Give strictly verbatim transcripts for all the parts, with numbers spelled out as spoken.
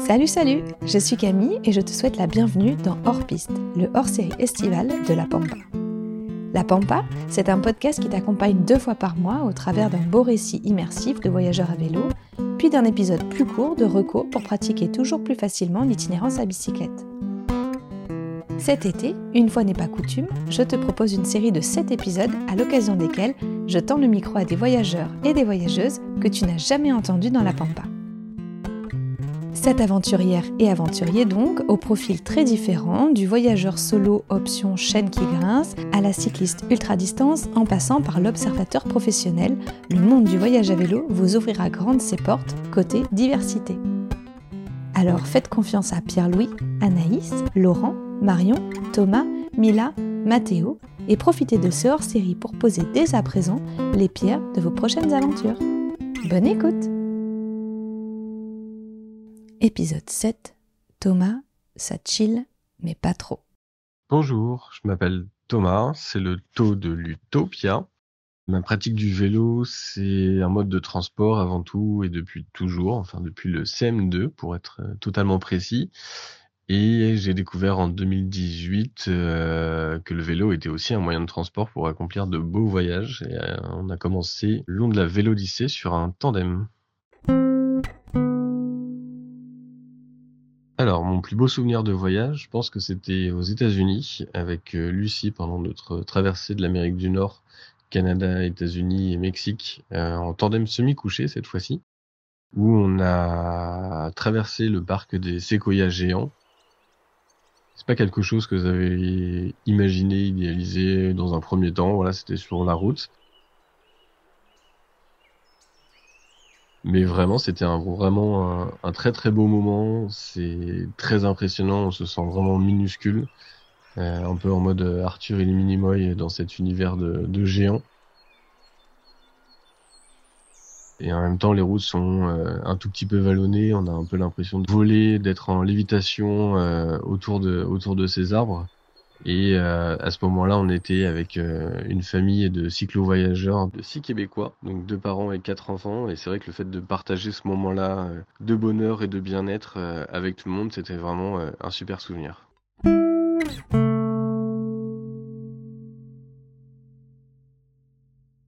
Salut, salut, je suis Camille et je te souhaite la bienvenue dans Hors Piste, le hors-série estival de La Pampa. La Pampa, c'est un podcast qui t'accompagne deux fois par mois au travers d'un beau récit immersif de voyageurs à vélo, puis d'un épisode plus court de recos pour pratiquer toujours plus facilement l'itinérance à bicyclette. Cet été, une fois n'est pas coutume, je te propose une série de sept épisodes à l'occasion desquels je tends le micro à des voyageurs et des voyageuses que tu n'as jamais entendus dans la Pampa. Sept aventurières et aventuriers donc, au profil très différent, du voyageur solo option chaîne qui grince à la cycliste ultra-distance en passant par l'observateur professionnel, le monde du voyage à vélo vous ouvrira grandes ses portes côté diversité. Alors faites confiance à Pierre-Louis, Anaïs, Laurent, Marion, Thomas, Mila, Matéo et profitez de ce hors-série pour poser dès à présent les pierres de vos prochaines aventures. Bonne écoute! Épisode sept. Thomas, ça chill, mais pas trop. Bonjour, je m'appelle Thomas, c'est le taux de Lutopia. Ma pratique du vélo, c'est un mode de transport avant tout et depuis toujours, enfin depuis le C M deux pour être totalement précis. Et j'ai découvert en deux mille dix-huit euh, que le vélo était aussi un moyen de transport pour accomplir de beaux voyages. Et euh, on a commencé le long de la vélodyssée sur un tandem. Alors, mon plus beau souvenir de voyage, je pense que c'était aux États-Unis avec euh, Lucie pendant notre traversée de l'Amérique du Nord, Canada, États-Unis et Mexique, euh, en tandem semi-couché cette fois-ci, où on a traversé le parc des séquoias géants. C'est pas quelque chose que j'avais imaginé, idéalisé dans un premier temps. Voilà, c'était sur la route. Mais vraiment, c'était un, vraiment un, un très très beau moment. C'est très impressionnant. On se sent vraiment minuscule. Euh, un peu en mode Arthur et les Minimoï dans cet univers de, de géants. Et en même temps, les routes sont euh, un tout petit peu vallonnées. On a un peu l'impression de voler, d'être en lévitation euh, autour de autour de ces arbres. Et euh, à ce moment-là, on était avec euh, une famille de cyclo-voyageurs, de six Québécois, donc deux parents et quatre enfants. Et c'est vrai que le fait de partager ce moment-là euh, de bonheur et de bien-être euh, avec tout le monde, c'était vraiment euh, un super souvenir.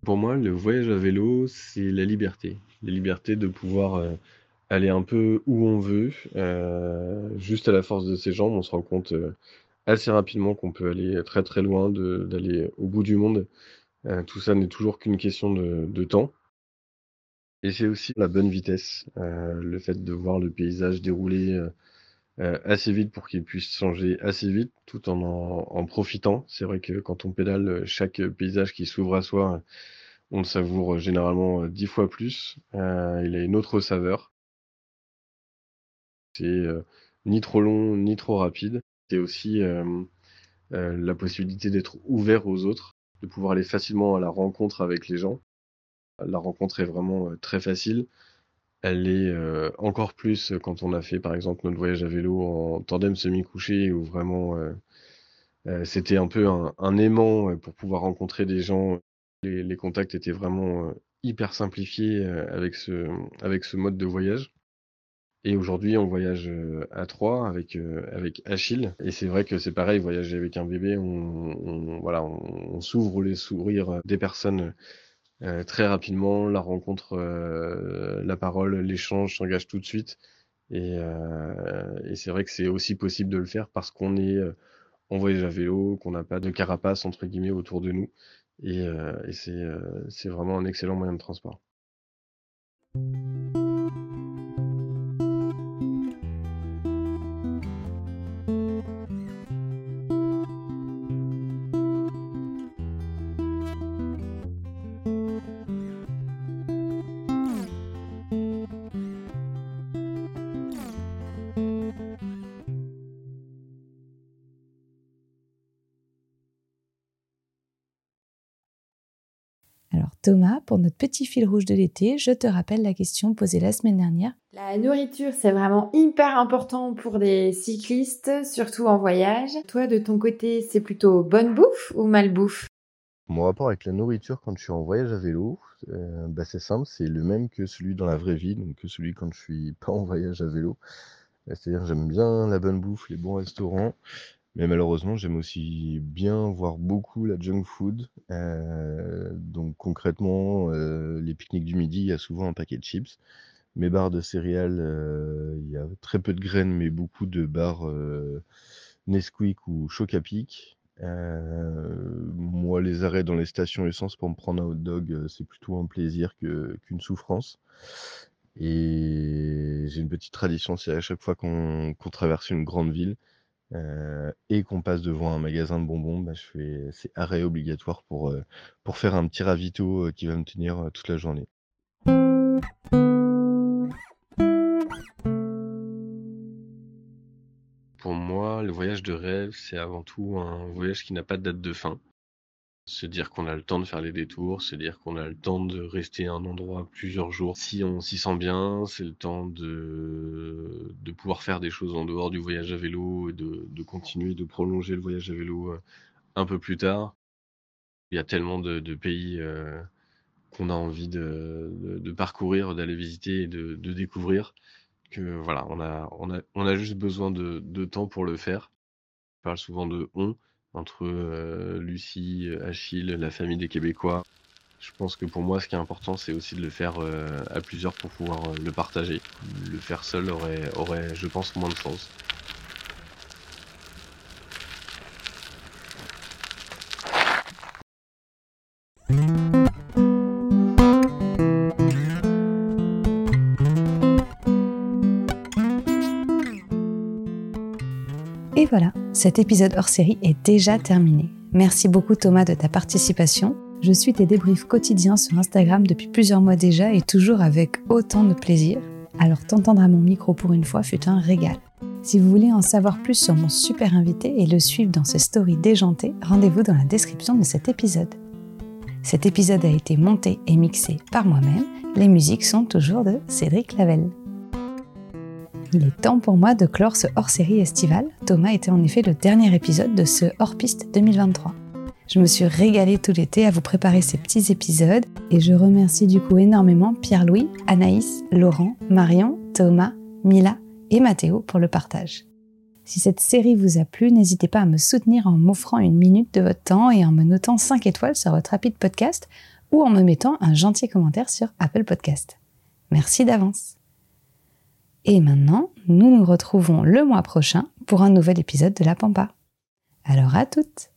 Pour moi, le voyage à vélo, c'est la liberté. La liberté de pouvoir euh, aller un peu où on veut. Euh, juste à la force de ses jambes, on se rend compte euh, assez rapidement qu'on peut aller très très loin, de, d'aller au bout du monde. Euh, tout ça n'est toujours qu'une question de, de temps. Et c'est aussi la bonne vitesse. Euh, le fait de voir le paysage dérouler euh, assez vite pour qu'il puisse changer assez vite, tout en en, en profitant. C'est vrai que quand on pédale, chaque paysage qui s'ouvre à soi, on le savoure généralement dix fois plus. Euh, il a une autre saveur. C'est euh, ni trop long, ni trop rapide. C'est aussi euh, euh, la possibilité d'être ouvert aux autres, de pouvoir aller facilement à la rencontre avec les gens. La rencontre est vraiment euh, très facile. Elle est euh, encore plus quand on a fait par exemple notre voyage à vélo en tandem semi-couché, où vraiment euh, euh, c'était un peu un, un aimant pour pouvoir rencontrer des gens. Les, les contacts étaient vraiment euh, hyper simplifiés euh, avec ce, avec ce mode de voyage. Et aujourd'hui, on voyage à trois avec euh, avec Achille. Et c'est vrai que c'est pareil, voyager avec un bébé, on, on voilà, on, on s'ouvre les sourires des personnes euh, très rapidement. La rencontre, euh, la parole, l'échange s'engage tout de suite. Et, euh, et c'est vrai que c'est aussi possible de le faire parce qu'on est euh, on voyage à vélo, qu'on n'a pas de carapace entre guillemets autour de nous. Et, euh, et c'est euh, c'est vraiment un excellent moyen de transport. Thomas, pour notre petit fil rouge de l'été, je te rappelle la question posée la semaine dernière. La nourriture, c'est vraiment hyper important pour des cyclistes, surtout en voyage. Toi, de ton côté, c'est plutôt bonne bouffe ou malbouffe ? Mon rapport avec la nourriture quand je suis en voyage à vélo, euh, bah c'est simple, c'est le même que celui dans la vraie vie, donc que celui quand je suis pas en voyage à vélo. C'est-à-dire j'aime bien la bonne bouffe, les bons restaurants, mais malheureusement j'aime aussi bien, voire beaucoup, la junk food. Euh, donc concrètement, euh, les pique-niques du midi, il y a souvent un paquet de chips. Mes barres de céréales, euh, il y a très peu de graines, mais beaucoup de barres euh, Nesquik ou Chocapic. Euh, moi, les arrêts dans les stations essence pour me prendre un hot dog, c'est plutôt un plaisir que, qu'une souffrance. Et j'ai une petite tradition, c'est à chaque fois qu'on qu'on traverse une grande ville euh, et qu'on passe devant un magasin de bonbons, bah, je fais, c'est arrêt obligatoire pour, euh, pour faire un petit ravito euh, qui va me tenir euh, toute la journée. Pour moi, le voyage de rêve, c'est avant tout un voyage qui n'a pas de date de fin. Se dire qu'on a le temps de faire les détours, se dire qu'on a le temps de rester à un endroit plusieurs jours. Si on s'y sent bien, c'est le temps de, de pouvoir faire des choses en dehors du voyage à vélo, et de, de continuer, de prolonger le voyage à vélo un peu plus tard. Il y a tellement de, de pays euh, qu'on a envie de, de, de parcourir, d'aller visiter et de, de découvrir. Que voilà, on a, on a, on a juste besoin de, de temps pour le faire. Je parle souvent de on, entre euh, Lucie, Achille, la famille des Québécois. Je pense que pour moi, ce qui est important, c'est aussi de le faire euh, à plusieurs pour pouvoir euh, le partager. Le faire seul aurait, aurait, je pense, moins de sens. Et voilà, cet épisode hors série est déjà terminé. Merci beaucoup Thomas de ta participation. Je suis tes débriefs quotidiens sur Instagram depuis plusieurs mois déjà et toujours avec autant de plaisir. Alors t'entendre à mon micro pour une fois fut un régal. Si vous voulez en savoir plus sur mon super invité et le suivre dans ses stories déjantées, rendez-vous dans la description de cet épisode. Cet épisode a été monté et mixé par moi-même. Les musiques sont toujours de Cédric Lavelle. Il est temps pour moi de clore ce hors-série estival. Thomas était en effet le dernier épisode de ce Hors Piste deux mille vingt-trois. Je me suis régalée tout l'été à vous préparer ces petits épisodes et je remercie du coup énormément Pierre-Louis, Anaïs, Laurent, Marion, Thomas, Mila et Matéo pour le partage. Si cette série vous a plu, n'hésitez pas à me soutenir en m'offrant une minute de votre temps et en me notant cinq étoiles sur votre rapide podcast ou en me mettant un gentil commentaire sur Apple Podcast. Merci d'avance. Et maintenant, nous nous retrouvons le mois prochain pour un nouvel épisode de La Pampa. Alors à toutes!